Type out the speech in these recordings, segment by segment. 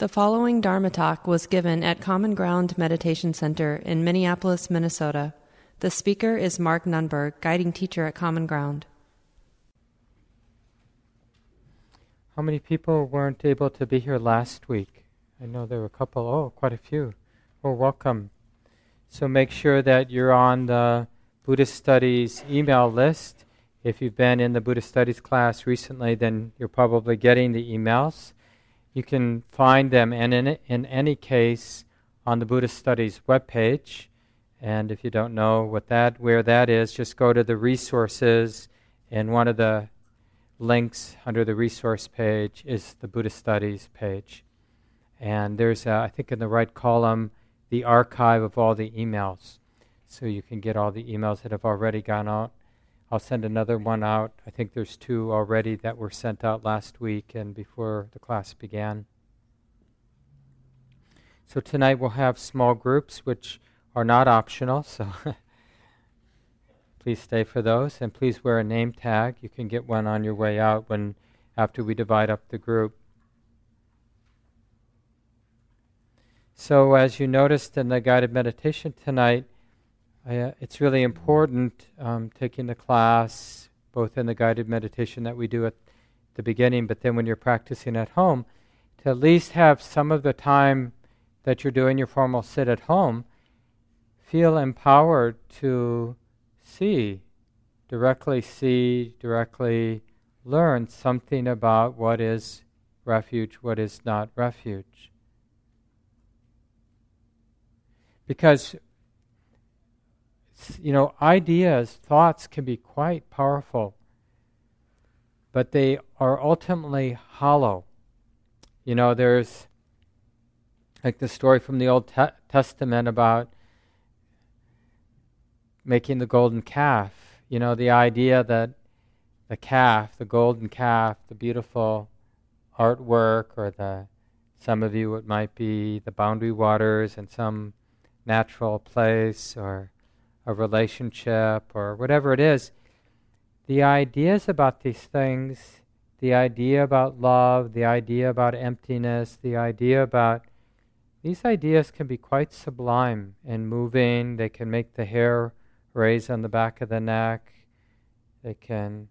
The following Dharma talk was given at Common Ground Meditation Center in Minneapolis, Minnesota. The speaker is Mark Nunberg, guiding teacher at Common Ground. How many people weren't able to be here last week? I know there were a couple, quite a few. Well, welcome. So make sure that you're on the Buddhist Studies email list. If you've been in the Buddhist Studies class recently, then you're probably getting the emails. You can find them, and in any case, on the Buddhist Studies webpage. And if you don't know where that is, just go to the resources, and one of the links under the resource page is the Buddhist Studies page. And there's, I think in the right column, the archive of all the emails. So you can get all the emails that have already gone out. I'll send another one out. I think there's two already that were sent out last week and before the class began. So tonight we'll have small groups, which are not optional, so please stay for those, and please wear a name tag. You can get one on your way out after we divide up the group. So as you noticed in the guided meditation tonight, it's really important taking the class, both in the guided meditation that we do at the beginning, but then when you're practicing at home, to at least have some of the time that you're doing your formal sit at home, feel empowered to directly learn something about what is refuge, what is not refuge. Because ideas, thoughts can be quite powerful, but they are ultimately hollow. There's like the story from the Old Testament about making the golden calf. The idea that the calf, the golden calf, the beautiful artwork, or some of you it might be the boundary waters and some natural place, or a relationship, or whatever it is, the ideas about these things, the idea about love, the idea about emptiness, these ideas can be quite sublime and moving. They can make the hair raise on the back of the neck. They can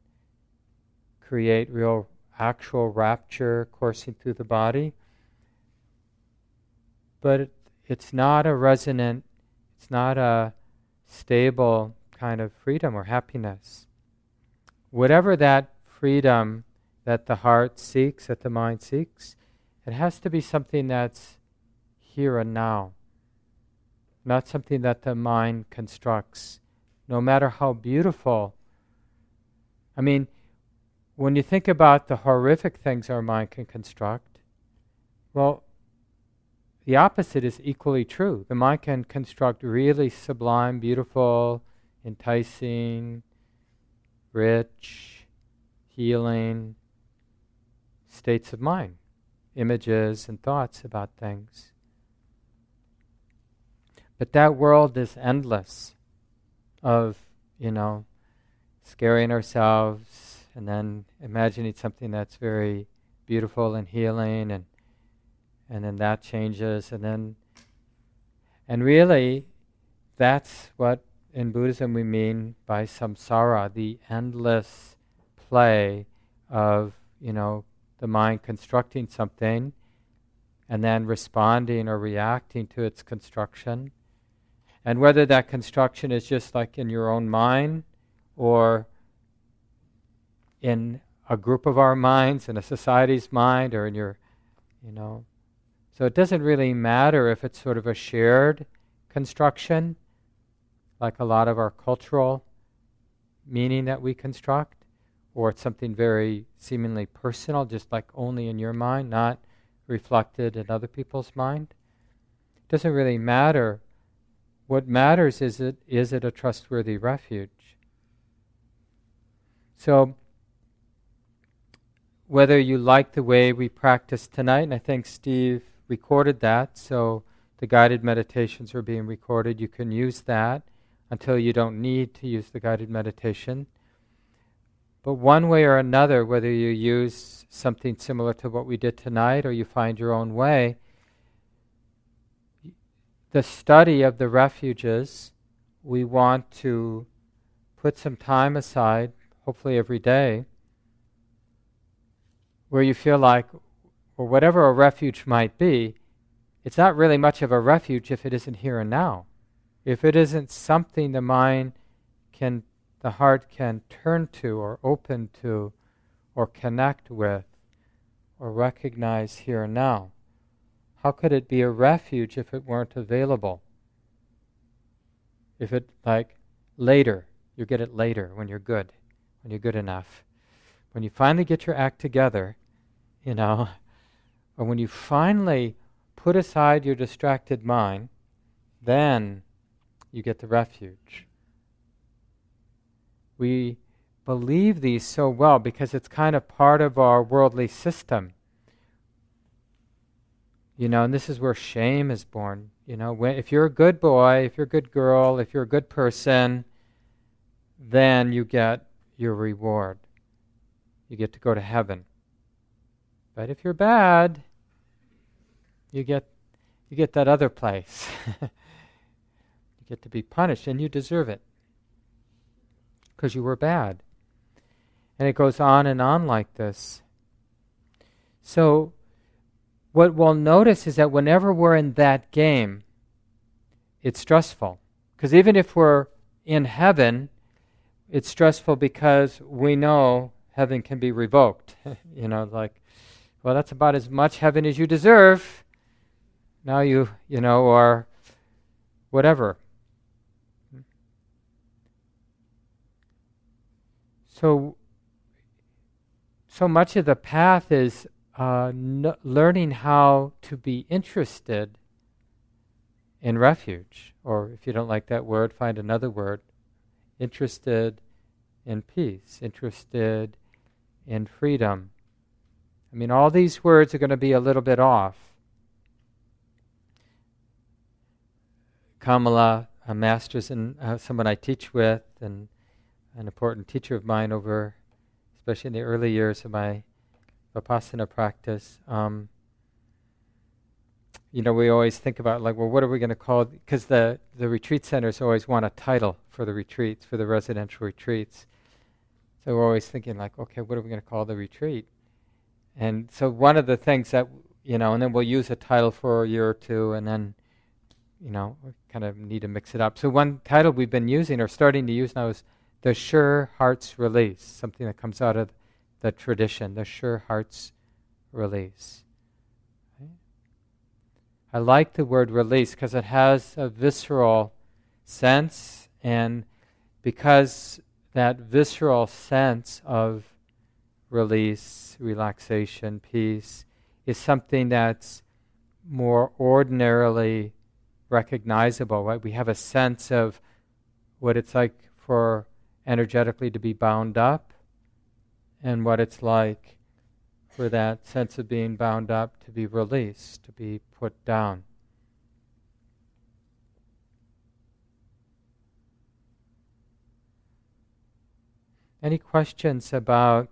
create real, actual rapture coursing through the body. But it's not a resonant, it's not a stable kind of freedom or happiness. Whatever that freedom that the heart seeks, that the mind seeks, it has to be something that's here and now, not something that the mind constructs, no matter how beautiful. I mean, when you think about the horrific things our mind can construct, well, the opposite is equally true. The mind can construct really sublime, beautiful, enticing, rich, healing states of mind, images and thoughts about things. But that world is endless of, scaring ourselves and then imagining something that's very beautiful and healing, and then that changes, and really that's what in Buddhism we mean by samsara, the endless play of, the mind constructing something and then responding or reacting to its construction. And whether that construction is just like in your own mind or in a group of our minds, in a society's mind, or in your, So it doesn't really matter if it's sort of a shared construction, like a lot of our cultural meaning that we construct, or it's something very seemingly personal, just like only in your mind, not reflected in other people's mind. It doesn't really matter. What matters is it a trustworthy refuge? So whether you like the way we practice tonight, and I think Steve recorded that, so the guided meditations are being recorded. You can use that until you don't need to use the guided meditation. But one way or another, whether you use something similar to what we did tonight or you find your own way, the study of the refuges, we want to put some time aside, hopefully every day, where you feel like, or whatever a refuge might be, it's not really much of a refuge if it isn't here and now. If it isn't something the mind can, the heart can turn to or open to or connect with or recognize here and now. How could it be a refuge if it weren't available? If it, like, later, you get it later when you're good enough. When you finally get your act together, you know, or when you finally put aside your distracted mind, then you get the refuge. We believe these so well because it's kind of part of our worldly system. You know, and this is where shame is born. You know, when, if you're a good boy, if you're a good girl, if you're a good person, then you get your reward. You get to go to heaven. But if you're bad, you get that other place. You get to be punished, and you deserve it because you were bad. And it goes on and on like this. So what we'll notice is that whenever we're in that game, it's stressful. Because even if we're in heaven, it's stressful because we know heaven can be revoked. You know, like, well, that's about as much heaven as you deserve. Now you know, or whatever. So much of the path is learning how to be interested in refuge, or if you don't like that word, find another word, interested in peace, interested in freedom. I mean, all these words are going to be a little bit off. Kamala, a master's and someone I teach with, and an important teacher of mine over, especially in the early years of my Vipassana practice, you know, we always think about, like, well, what are we going to call it? Because the retreat centers always want a title for the retreats, for the residential retreats. So we're always thinking, like, okay, what are we going to call the retreat? And so one of the things that, you know, and then we'll use a title for a year or two, and then, you know, we kind of need to mix it up. So one title we've been using or starting to use now is The Sure Heart's Release, something that comes out of the tradition, the sure heart's release. Right? I like the word release because it has a visceral sense, and because that visceral sense of release, relaxation, peace, is something that's more ordinarily recognizable. Right? We have a sense of what it's like for energetically to be bound up, and what it's like for that sense of being bound up to be released, to be put down. Any questions about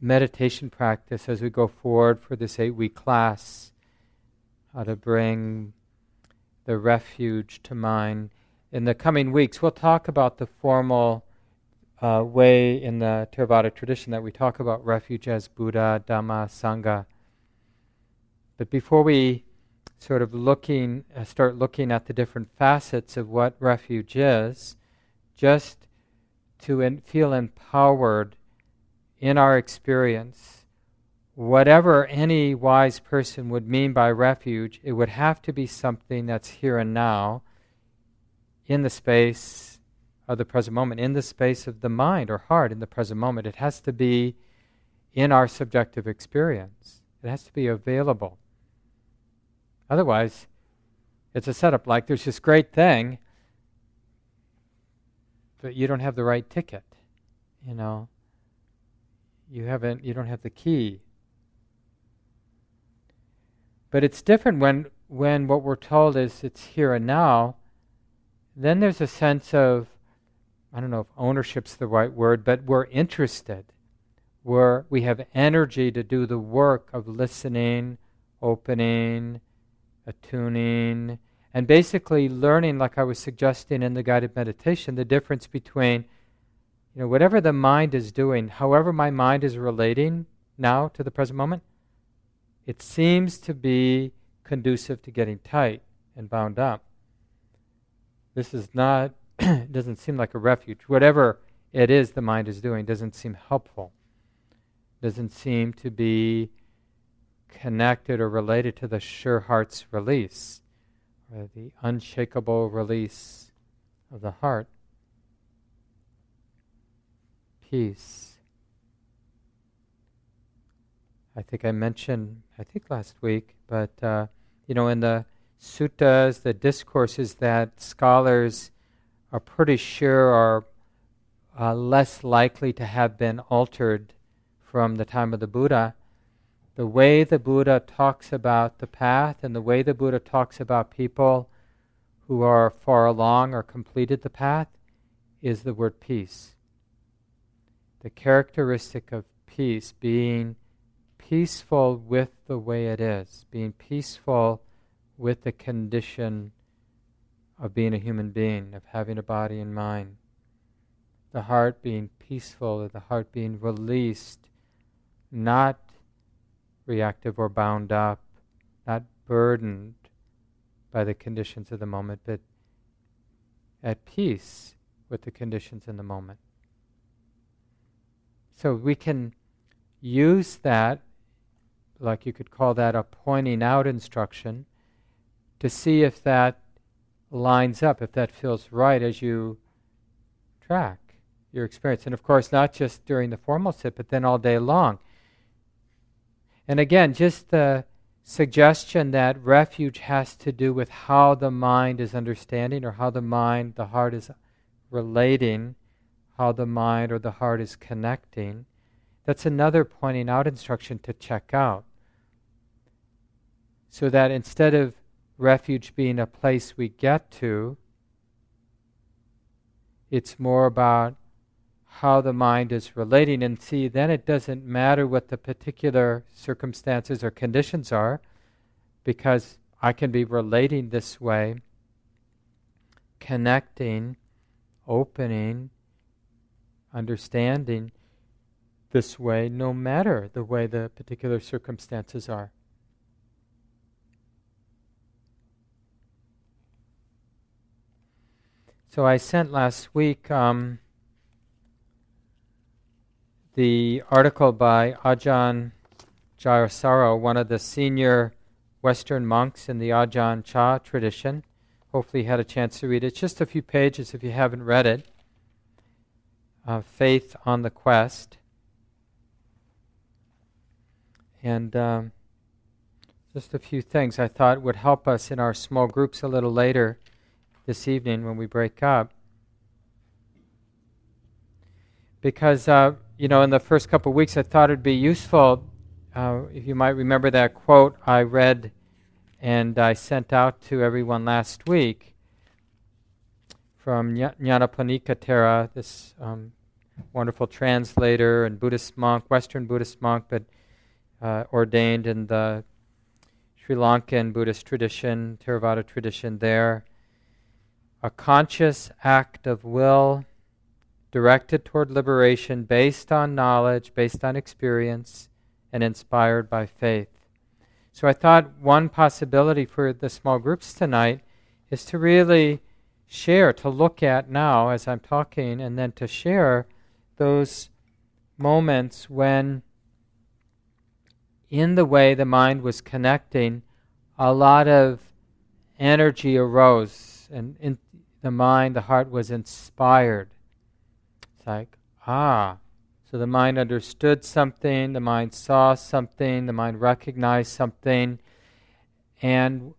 meditation practice as we go forward for this 8-week class? How to bring the refuge to mind. In the coming weeks, we'll talk about the formal way in the Theravada tradition that we talk about refuge as Buddha, Dhamma, Sangha. But before we sort of start looking at the different facets of what refuge is, just to feel empowered in our experience, whatever any wise person would mean by refuge, it would have to be something that's here and now, in the space of the present moment, in the space of the mind or heart in the present moment. It has to be in our subjective experience. It has to be available. Otherwise, it's a setup like there's this great thing, but you don't have the right ticket. You know, you don't have the key. But it's different when what we're told is it's here and now. Then there's a sense of I don't know if ownership's the right word, but we're interested. We have energy to do the work of listening, opening, attuning, and basically learning, like I was suggesting in the guided meditation, the difference between, whatever the mind is doing, however my mind is relating now to the present moment, it seems to be conducive to getting tight and bound up. This is not, doesn't seem like a refuge. Whatever it is the mind is doing doesn't seem helpful. Doesn't seem to be connected or related to the sure heart's release, or the unshakable release of the heart. Peace. I think I mentioned, last week, but in the suttas, the discourses that scholars are pretty sure are less likely to have been altered from the time of the Buddha, the way the Buddha talks about the path and the way the Buddha talks about people who are far along or completed the path is the word peace. The characteristic of peace, being peaceful with the way it is, being peaceful with the condition of being a human being, of having a body and mind. The heart being peaceful, or the heart being released, not reactive or bound up, not burdened by the conditions of the moment, but at peace with the conditions in the moment. So we can use that, like you could call that a pointing out instruction, to see if that lines up, if that feels right as you track your experience. And of course, not just during the formal sit, but then all day long. And again, just the suggestion that refuge has to do with how the mind is understanding, or how the heart is relating, how the mind or the heart is connecting. That's another pointing out instruction to check out. So that instead of refuge being a place we get to, it's more about how the mind is relating. And see, then it doesn't matter what the particular circumstances or conditions are, because I can be relating this way, connecting, opening, understanding this way, no matter the way the particular circumstances are. So I sent last week the article by Ajahn Jayasaro, one of the senior Western monks in the Ajahn Chah tradition. Hopefully you had a chance to read it. It's just a few pages if you haven't read it. Faith on the Quest. And just a few things I thought would help us in our small groups a little later this evening when we break up. Because, in the first couple of weeks I thought it would be useful, if you might remember that quote I read and I sent out to everyone last week from Nyanaponika Thera, this wonderful translator and Buddhist monk, Western Buddhist monk, but ordained in the Sri Lankan Buddhist tradition, Theravada tradition there. A conscious act of will directed toward liberation based on knowledge, based on experience, and inspired by faith. So I thought one possibility for the small groups tonight is to really share, to look at now as I'm talking, and then to share those moments when, in the way the mind was connecting, a lot of energy arose, and in the mind, the heart was inspired. It's like, so the mind understood something, the mind saw something, the mind recognized something, and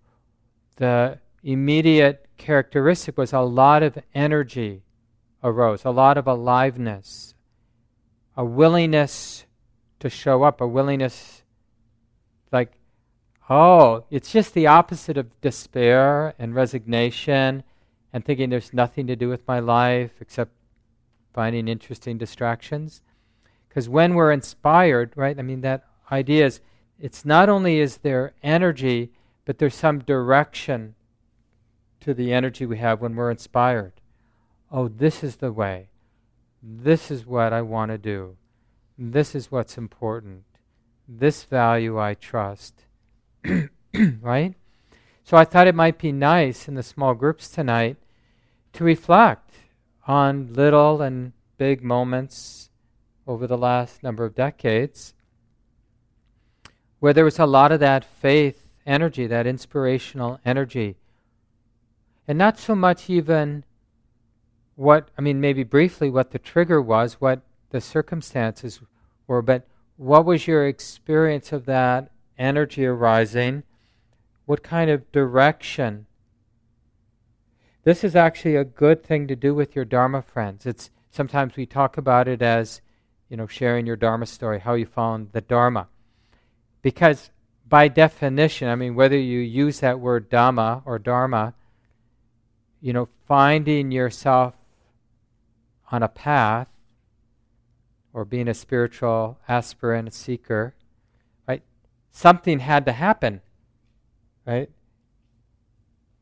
the immediate characteristic was a lot of energy arose, a lot of aliveness, a willingness to show up, a willingness, like, it's just the opposite of despair and resignation and thinking there's nothing to do with my life except finding interesting distractions. Because when we're inspired, right, I mean, that idea is, it's not only is there energy, but there's some direction to the energy we have when we're inspired. Oh, this is the way. This is what I want to do. This is what's important. This value I trust. Right? So I thought it might be nice in the small groups tonight to reflect on little and big moments over the last number of decades where there was a lot of that faith energy, that inspirational energy. And not so much even maybe briefly what the trigger was, what the circumstances were, but what was your experience of that energy arising? What kind of direction? This is actually a good thing to do with your Dharma friends. It's sometimes we talk about it as, sharing your Dharma story, how you found the Dharma. Because by definition, whether you use that word Dhamma or Dharma, finding yourself on a path or being a spiritual aspirant, a seeker, right? Something had to happen, right?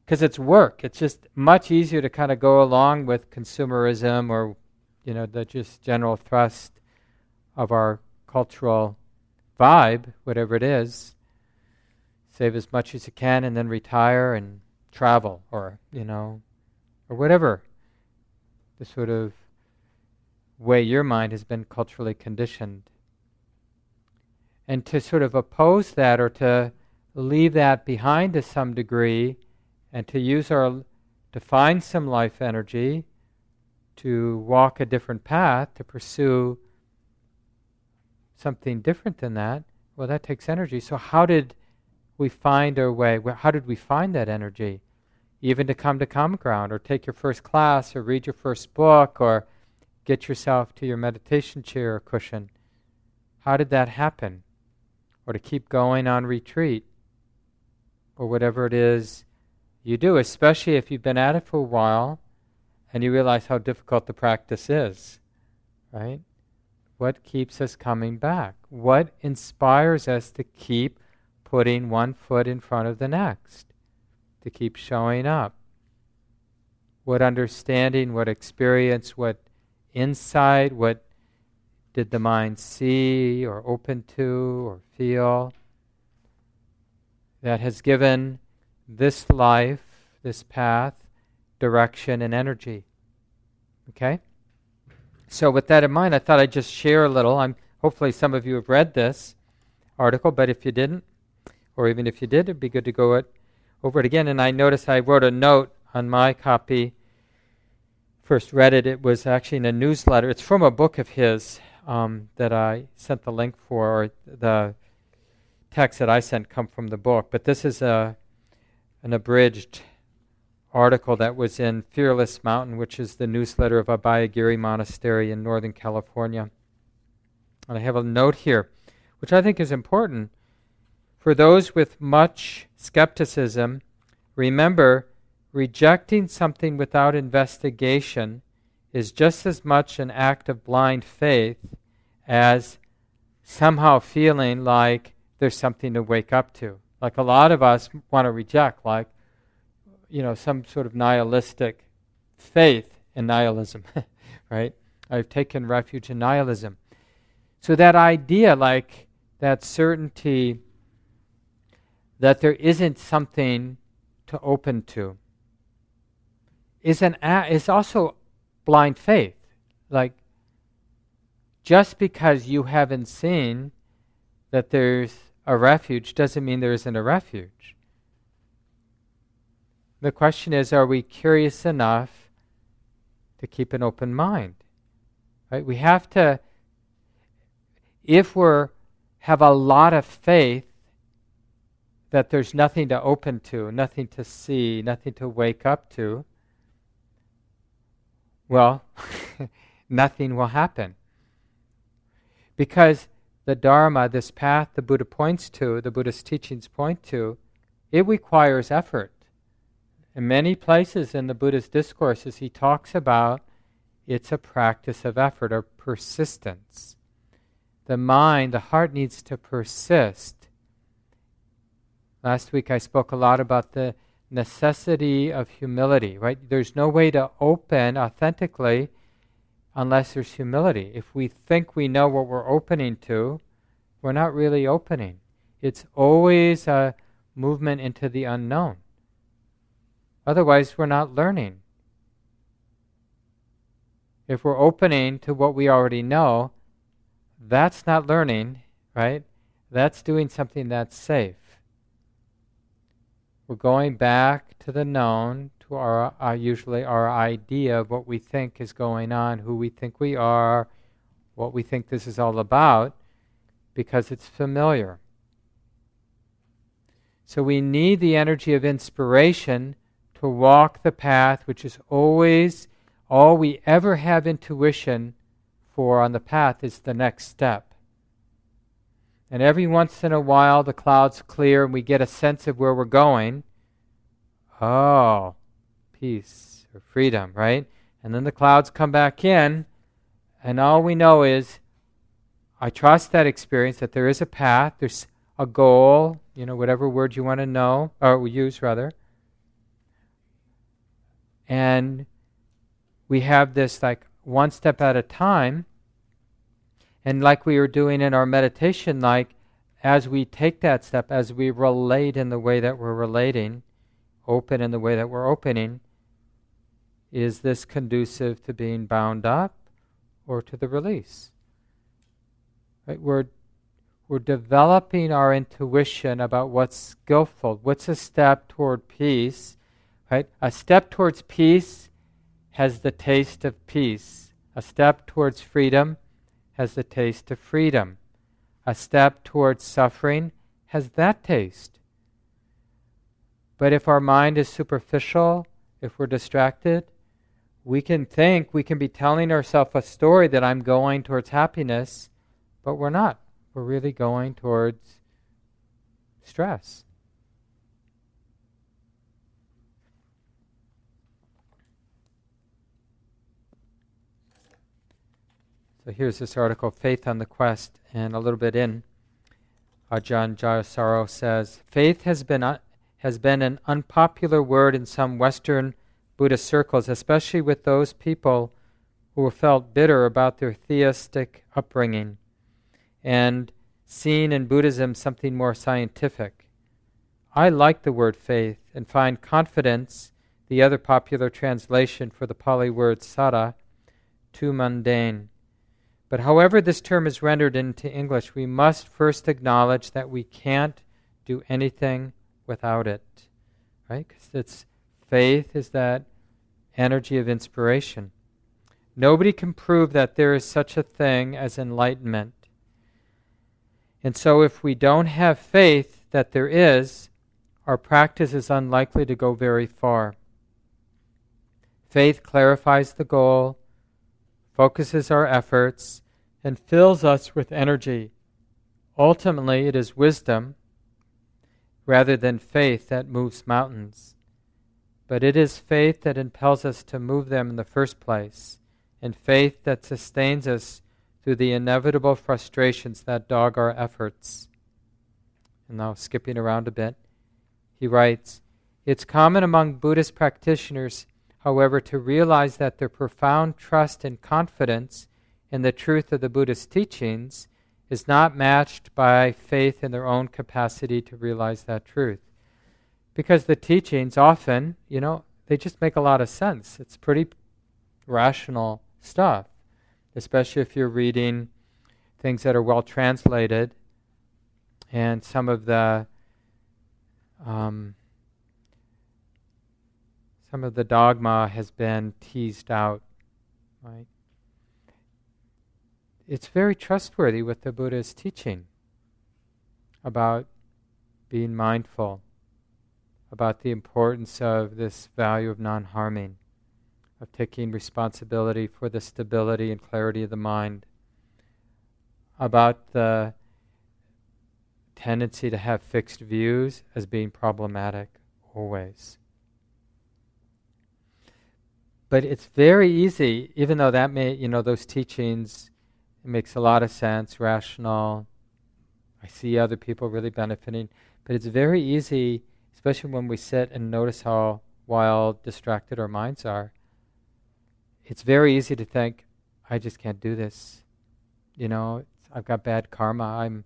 Because it's work. It's just much easier to kind of go along with consumerism or, the just general thrust of our cultural vibe, whatever it is, save as much as you can and then retire and travel or, or whatever the sort of way your mind has been culturally conditioned. And to sort of oppose that or to leave that behind to some degree and to to find some life energy to walk a different path, to pursue something different than that, well, that takes energy. So how did we find our way? How did we find that energy? Even to come to Common Ground or take your first class or read your first book or get yourself to your meditation chair or cushion. How did that happen? Or to keep going on retreat or whatever it is you do, especially if you've been at it for a while and you realize how difficult the practice is, right? What keeps us coming back? What inspires us to keep putting one foot in front of the next? To keep showing up? What understanding, what experience, what insight, what did the mind see or open to or feel that has given this life, this path, direction and energy? Okay? So with that in mind, I thought I'd just share a little. Hopefully some of you have read this article, but if you didn't, or even if you did, it'd be good to go over it again. And I noticed I wrote a note on my copy. First read it. It was actually in a newsletter. It's from a book of his that I sent the link for, or the text that I sent come from the book. But this is an abridged article that was in Fearless Mountain, which is the newsletter of Abhayagiri Monastery in Northern California. And I have a note here, which I think is important. For those with much skepticism, remember, rejecting something without investigation is just as much an act of blind faith as somehow feeling like there's something to wake up to. Like a lot of us want to reject, like, some sort of nihilistic faith in nihilism, right? I've taken refuge in nihilism. So that idea, like that certainty that there isn't something to open to, is also blind faith. Like, just because you haven't seen that there's a refuge doesn't mean there isn't a refuge. The question is, are we curious enough to keep an open mind? Right? We have to, if we have a lot of faith that there's nothing to open to, nothing to see, nothing to wake up to, well, nothing will happen. Because the Dharma, this path the Buddha points to, the Buddha's teachings point to, it requires effort. In many places in the Buddha's discourses, he talks about It's a practice of effort or persistence. The mind, the heart needs to persist. Last week I spoke a lot about the necessity of humility, right? There's no way to open authentically unless there's humility. If we think we know what we're opening to, we're not really opening. It's always a movement into the unknown. Otherwise, we're not learning. If we're opening to what we already know, that's not learning, right? That's doing something that's safe. We're going back to the known, to our usually our idea of what we think is going on, who we think we are, what we think this is all about, because it's familiar. So we need the energy of inspiration to walk the path, which is always all we ever have intuition for on the path is the next step. And every once in a while the clouds clear and we get a sense of where we're going. Oh, peace or freedom, right? And then the clouds come back in and all we know is I trust that experience, that there is a path, there's a goal, whatever word you want to know, or use rather. And we have this one step at a time, and like we were doing in our meditation, as we take that step, as we relate in the way that we're relating, open in the way that we're opening, is this conducive to being bound up or to the release? Right? We're developing our intuition about what's skillful, what's a step toward peace, right? A step towards peace has the taste of peace. A step towards freedom has the taste of freedom. A step towards suffering has that taste. But if our mind is superficial, if we're distracted, we can be telling ourselves a story that I'm going towards happiness, but we're not. We're really going towards stress. So here's this article, Faith on the Quest, and a little bit in, Ajahn Jayasaro says, faith has been an unpopular word in some Western Buddhist circles, especially with those people who felt bitter about their theistic upbringing and seen in Buddhism something more scientific. I like the word faith and find confidence, the other popular translation for the Pali word sada, too mundane. But however this term is rendered into English, we must first acknowledge that we can't do anything without it, right? Because faith is that energy of inspiration. Nobody can prove that there is such a thing as enlightenment. And so if we don't have faith that there is, our practice is unlikely to go very far. Faith clarifies the goal, focuses our efforts, and fills us with energy. Ultimately, it is wisdom rather than faith that moves mountains. But it is faith that impels us to move them in the first place, and faith that sustains us through the inevitable frustrations that dog our efforts. And now, skipping around a bit, he writes, it's common among Buddhist practitioners, however, to realize that their profound trust and confidence in the truth of the Buddha's teachings is not matched by faith in their own capacity to realize that truth. Because the teachings often, they just make a lot of sense. It's pretty rational stuff, especially if you're reading things that are well translated, and some of the dogma has been teased out, right? It's very trustworthy what the Buddha is teaching about being mindful, about the importance of this value of non-harming, of taking responsibility for the stability and clarity of the mind, about the tendency to have fixed views as being problematic always. But it's very easy, even though that may, you know, those teachings, it makes a lot of sense, rational. I see other people really benefiting. But it's very easy, especially when we sit and notice how wild, distracted our minds are. It's very easy to think, I just can't do this. You know, I've got bad karma. I'm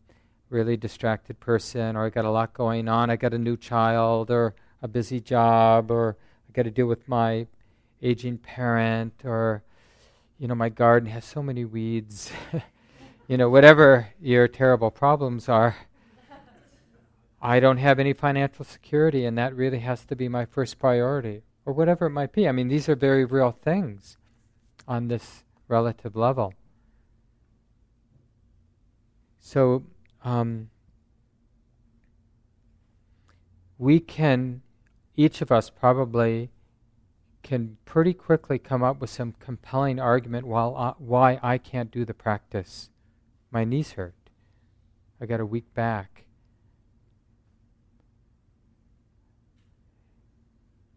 really distracted person, or I got a lot going on. I got a new child, or a busy job, or I got to deal with my aging parent, or you know, my garden has so many weeds. You know, whatever your terrible problems are. I don't have any financial security, and that really has to be my first priority, or whatever it might be. I mean, these are very real things on this relative level. So we can, each of us probably can pretty quickly come up with some compelling argument why I can't do the practice. My knees hurt. I got a weak back.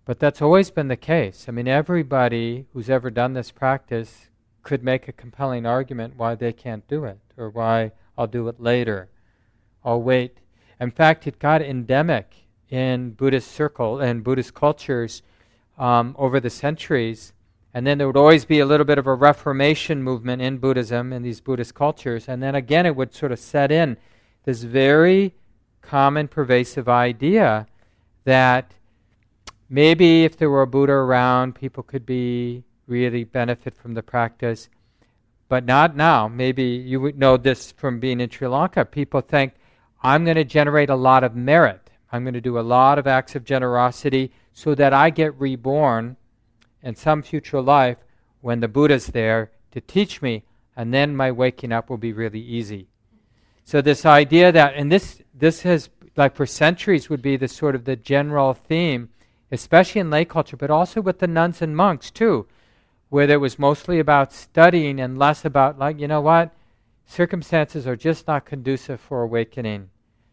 But that's always been the case. I mean, everybody who's ever done this practice could make a compelling argument why they can't do it, or why I'll do it later. I'll wait. In fact, it got endemic in Buddhist circle and Buddhist cultures over the centuries. And then there would always be a little bit of a reformation movement in Buddhism, in these Buddhist cultures. And then again, it would sort of set in this very common, pervasive idea that maybe if there were a Buddha around, people could be really benefit from the practice. But not now. Maybe you would know this from being in Sri Lanka. People think, I'm going to generate a lot of merit. I'm going to do a lot of acts of generosity so that I get reborn in some future life when the Buddha's there to teach me, and then my waking up will be really easy. So this idea that, and this has, like for centuries, would be the sort of the general theme, especially in lay culture, but also with the nuns and monks too, where it was mostly about studying and less about, like, you know what, circumstances are just not conducive for awakening.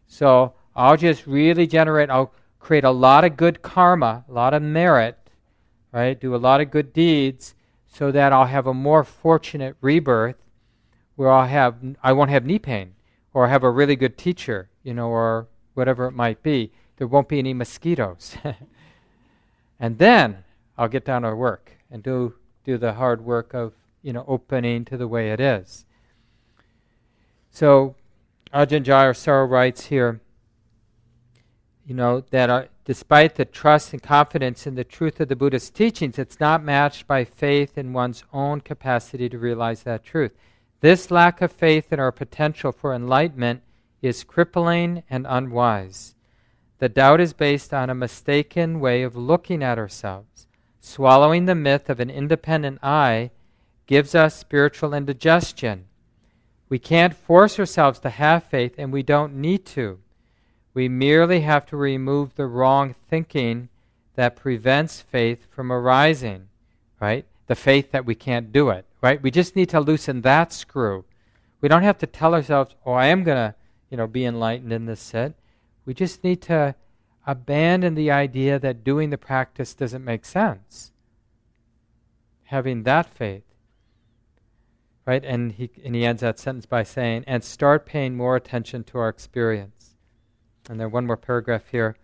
So I'll just really I'll create a lot of good karma, a lot of merit, right? Do a lot of good deeds so that I'll have a more fortunate rebirth where I won't have knee pain, or have a really good teacher, you know, or whatever it might be. There won't be any mosquitoes. And then I'll get down to work and do the hard work of, you know, opening to the way it is. So Ajahn Jayasaro writes here, you know, that despite the trust and confidence in the truth of the Buddha's teachings, it's not matched by faith in one's own capacity to realize that truth. This lack of faith in our potential for enlightenment is crippling and unwise. The doubt is based on a mistaken way of looking at ourselves. Swallowing the myth of an independent I gives us spiritual indigestion. We can't force ourselves to have faith, and we don't need to. We merely have to remove the wrong thinking that prevents faith from arising, right? The faith that we can't do it, right? We just need to loosen that screw. We don't have to tell ourselves, oh, I am going to, you know, be enlightened in this set. We just need to abandon the idea that doing the practice doesn't make sense. Having that faith, right? And he ends that sentence by saying, and start paying more attention to our experience. And then one more paragraph here.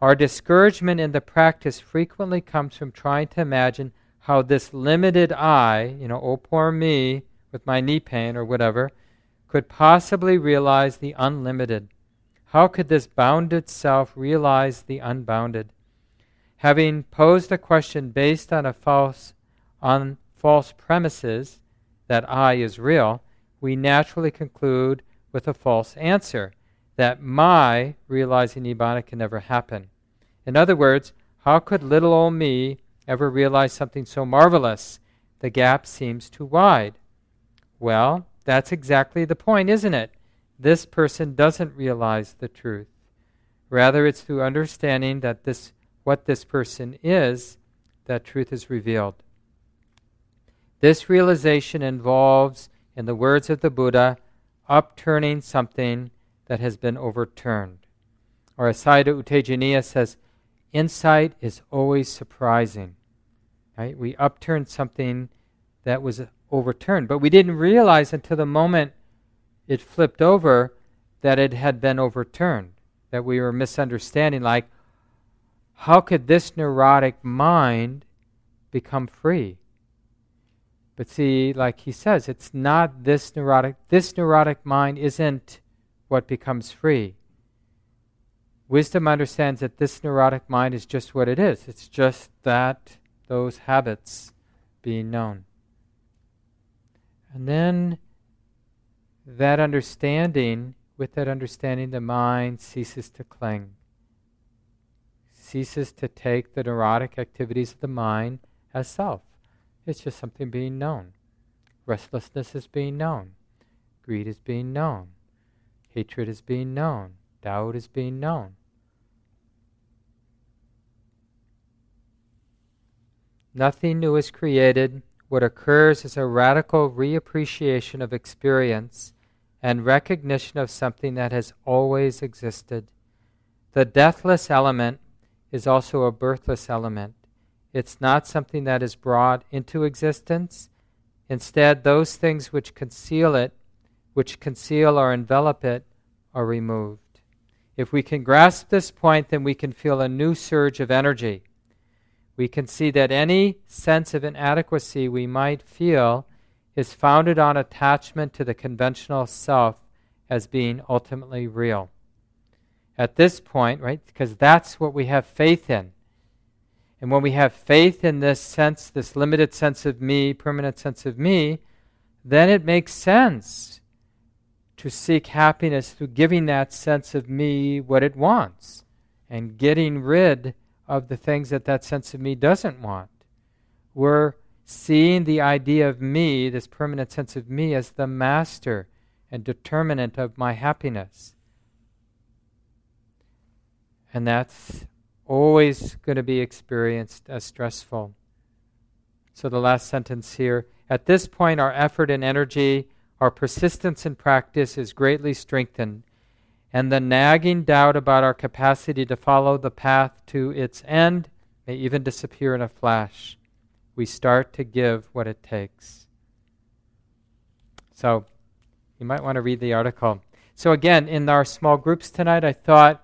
Our discouragement in the practice frequently comes from trying to imagine how this limited I, you know, oh poor me with my knee pain or whatever, could possibly realize the unlimited. How could this bounded self realize the unbounded? Having posed a question based on false premises that I is real, we naturally conclude with a false answer, that my realizing Nibbana can never happen. In other words, how could little old me ever realize something so marvelous? The gap seems too wide. Well, that's exactly the point, isn't it? This person doesn't realize the truth. Rather, it's through understanding that what this person is, that truth is revealed. This realization involves, in the words of the Buddha, upturning something that has been overturned. Or Asaida Utejaniya says, insight is always surprising. Right? We upturned something that was overturned, but we didn't realize until the moment it flipped over that it had been overturned, that we were misunderstanding, like, how could this neurotic mind become free? But see, like he says, it's not this neurotic mind isn't what becomes free. Wisdom understands that this neurotic mind is just what it is. It's just that, those habits being known. And then that understanding, with that understanding, the mind ceases to cling, ceases to take the neurotic activities of the mind as self. It's just something being known. Restlessness is being known. Greed is being known. Hatred is being known. Doubt is being known. Nothing new is created. What occurs is a radical reappreciation of experience and recognition of something that has always existed. The deathless element is also a birthless element. It's not something that is brought into existence. Instead, those things which conceal it, which conceal or envelop it, are removed. If we can grasp this point, then we can feel a new surge of energy. We can see that any sense of inadequacy we might feel is founded on attachment to the conventional self as being ultimately real. At this point, right, because that's what we have faith in. And when we have faith in this sense, this limited sense of me, permanent sense of me, then it makes sense to seek happiness through giving that sense of me what it wants and getting rid of the things that that sense of me doesn't want. We're seeing the idea of me, this permanent sense of me, as the master and determinant of my happiness. And that's always going to be experienced as stressful. So the last sentence here, at this point our effort and energy, our persistence in practice is greatly strengthened, and the nagging doubt about our capacity to follow the path to its end may even disappear in a flash. We start to give what it takes. So you might want to read the article. So again, in our small groups tonight, I thought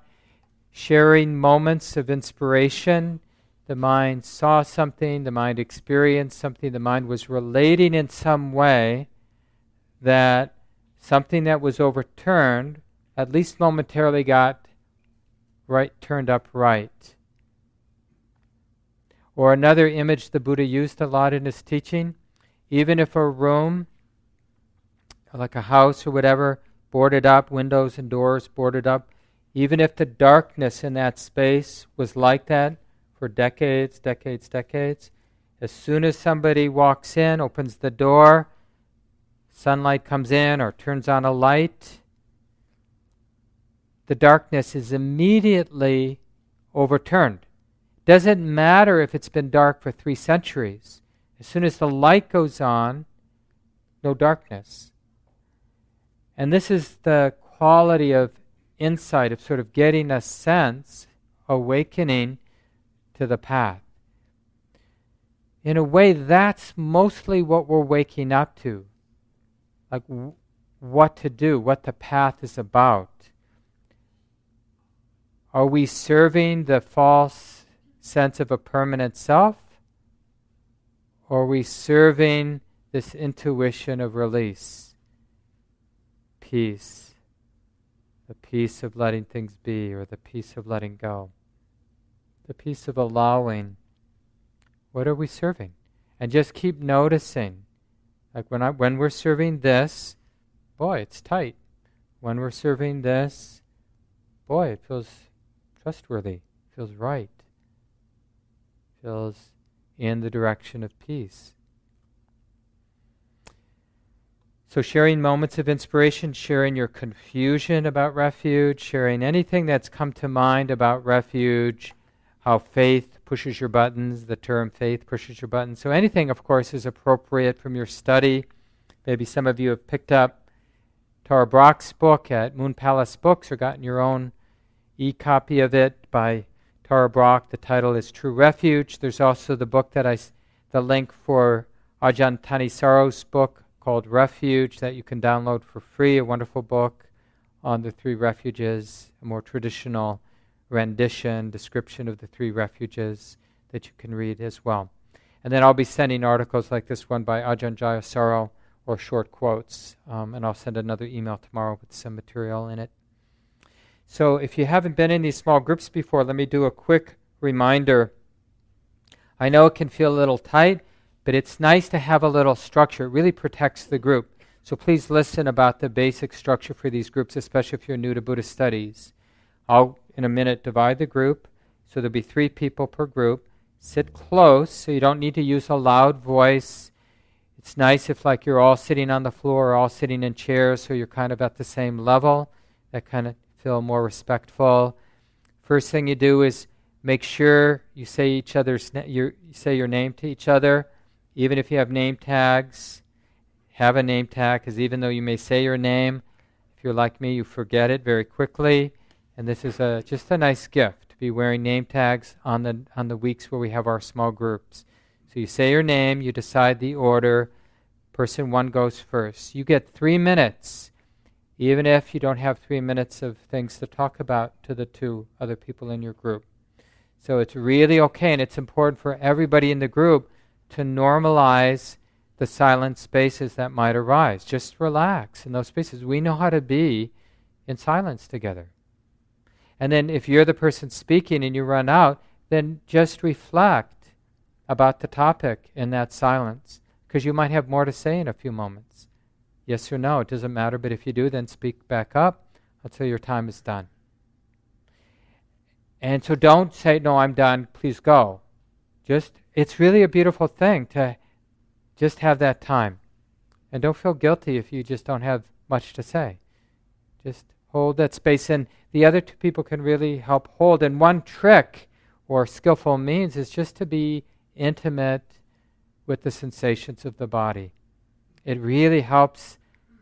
sharing moments of inspiration. The mind saw something, the mind experienced something, the mind was relating in some way that something that was overturned, at least momentarily, got right, turned up right. Or another image the Buddha used a lot in his teaching, even if a room, like a house or whatever, boarded up, windows and doors boarded up, even if the darkness in that space was like that for decades, as soon as somebody walks in, opens the door, sunlight comes in or turns on a light, the darkness is immediately overturned. Doesn't matter if it's been dark for 3 centuries. As soon as the light goes on, no darkness. And this is the quality of insight, of sort of getting a sense, awakening to the path. In a way, that's mostly what we're waking up to. Like what to do, what the path is about. Are we serving the false sense of a permanent self? Or are we serving this intuition of release? Peace. The peace of letting things be, or the peace of letting go. The peace of allowing. What are we serving? And just keep noticing. Like when we're serving this, boy, it's tight. When we're serving this, boy, it feels trustworthy, feels right, feels in the direction of peace. So sharing moments of inspiration, sharing your confusion about refuge, sharing anything that's come to mind about refuge, how faith pushes your buttons, the term faith pushes your buttons. So anything, of course, is appropriate from your study. Maybe some of you have picked up Sara Brock's book at Moon Palace Books or gotten your own e-copy of it by Sara Brock. The title is True Refuge. There's also the book that I the link for Ajahn Tanisaro's book called Refuge that you can download for free, a wonderful book on the three refuges, a more traditional rendition, description of the three refuges that you can read as well. And then I'll be sending articles like this one by Ajahn Jayasaro or short quotes, and I'll send another email tomorrow with some material in it. So if you haven't been in these small groups before, let me do a quick reminder. I know it can feel a little tight, but it's nice to have a little structure. It really protects the group. So please listen about the basic structure for these groups, especially if you're new to Buddhist studies. I'll, in a minute, divide the group. So there'll be 3 people per group. Sit close, so you don't need to use a loud voice. It's nice if like you're all sitting on the floor or all sitting in chairs, so you're kind of at the same level. That kind of feel more respectful. First thing you do is make sure you say your name to each other. Even if you have name tags, have a name tag, because even though you may say your name, if you're like me, you forget it very quickly. And this is just a nice gift, to be wearing name tags on the weeks where we have our small groups. So you say your name, you decide the order, person 1 goes first. You get 3 minutes, even if you don't have 3 minutes of things to talk about to the 2 other people in your group. So it's really okay, and it's important for everybody in the group to normalize the silent spaces that might arise. Just relax in those spaces. We know how to be in silence together. And then if you're the person speaking and you run out, then just reflect about the topic in that silence, because you might have more to say in a few moments. Yes or no, it doesn't matter, but if you do, then speak back up until your time is done. And so don't say, no, I'm done, please go. It's really a beautiful thing to just have that time. And don't feel guilty if you just don't have much to say. Just hold that space in. The other 2 people can really help hold. And one trick or skillful means is just to be intimate with the sensations of the body. It really helps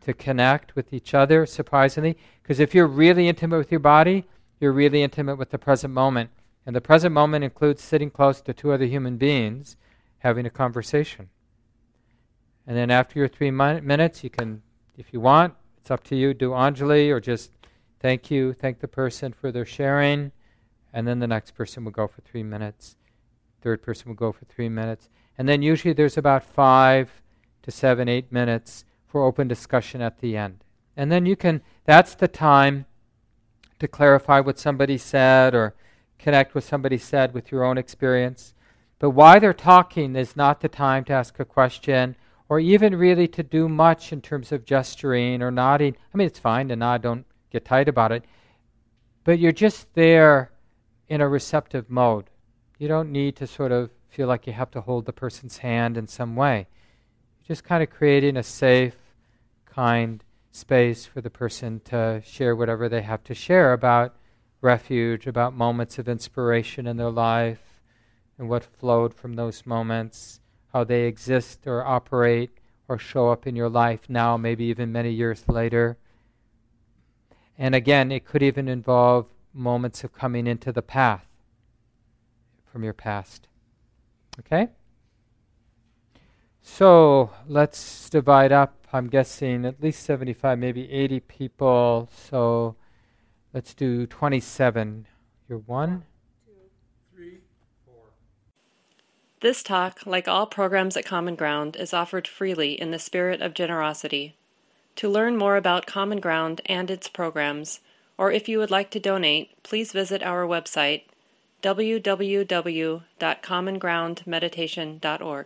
to connect with each other, surprisingly, because if you're really intimate with your body, you're really intimate with the present moment. And the present moment includes sitting close to 2 other human beings, having a conversation. And then after your 3 minutes, you can, if you want, it's up to you, do Anjali or just thank the person for their sharing. And then the next person will go for 3 minutes. Third person will go for 3 minutes. And then usually there's about 5 to 7, 8 minutes for open discussion at the end. And then that's the time to clarify what somebody said or connect with somebody said with your own experience. But while they're talking is not the time to ask a question or even really to do much in terms of gesturing or nodding. I mean, it's fine to nod, don't get tight about it. But you're just there in a receptive mode. You don't need to sort of feel like you have to hold the person's hand in some way. You're just kind of creating a safe, kind space for the person to share whatever they have to share about refuge, about moments of inspiration in their life and what flowed from those moments, how they exist or operate or show up in your life now, maybe even many years later. And again, it could even involve moments of coming into the path from your past. Okay? So let's divide up, I'm guessing, at least 75, maybe 80 people. So let's do 27. You're 1. 2, 3, 4. This talk, like all programs at Common Ground, is offered freely in the spirit of generosity. To learn more about Common Ground and its programs, or if you would like to donate, please visit our website, www.commongroundmeditation.org.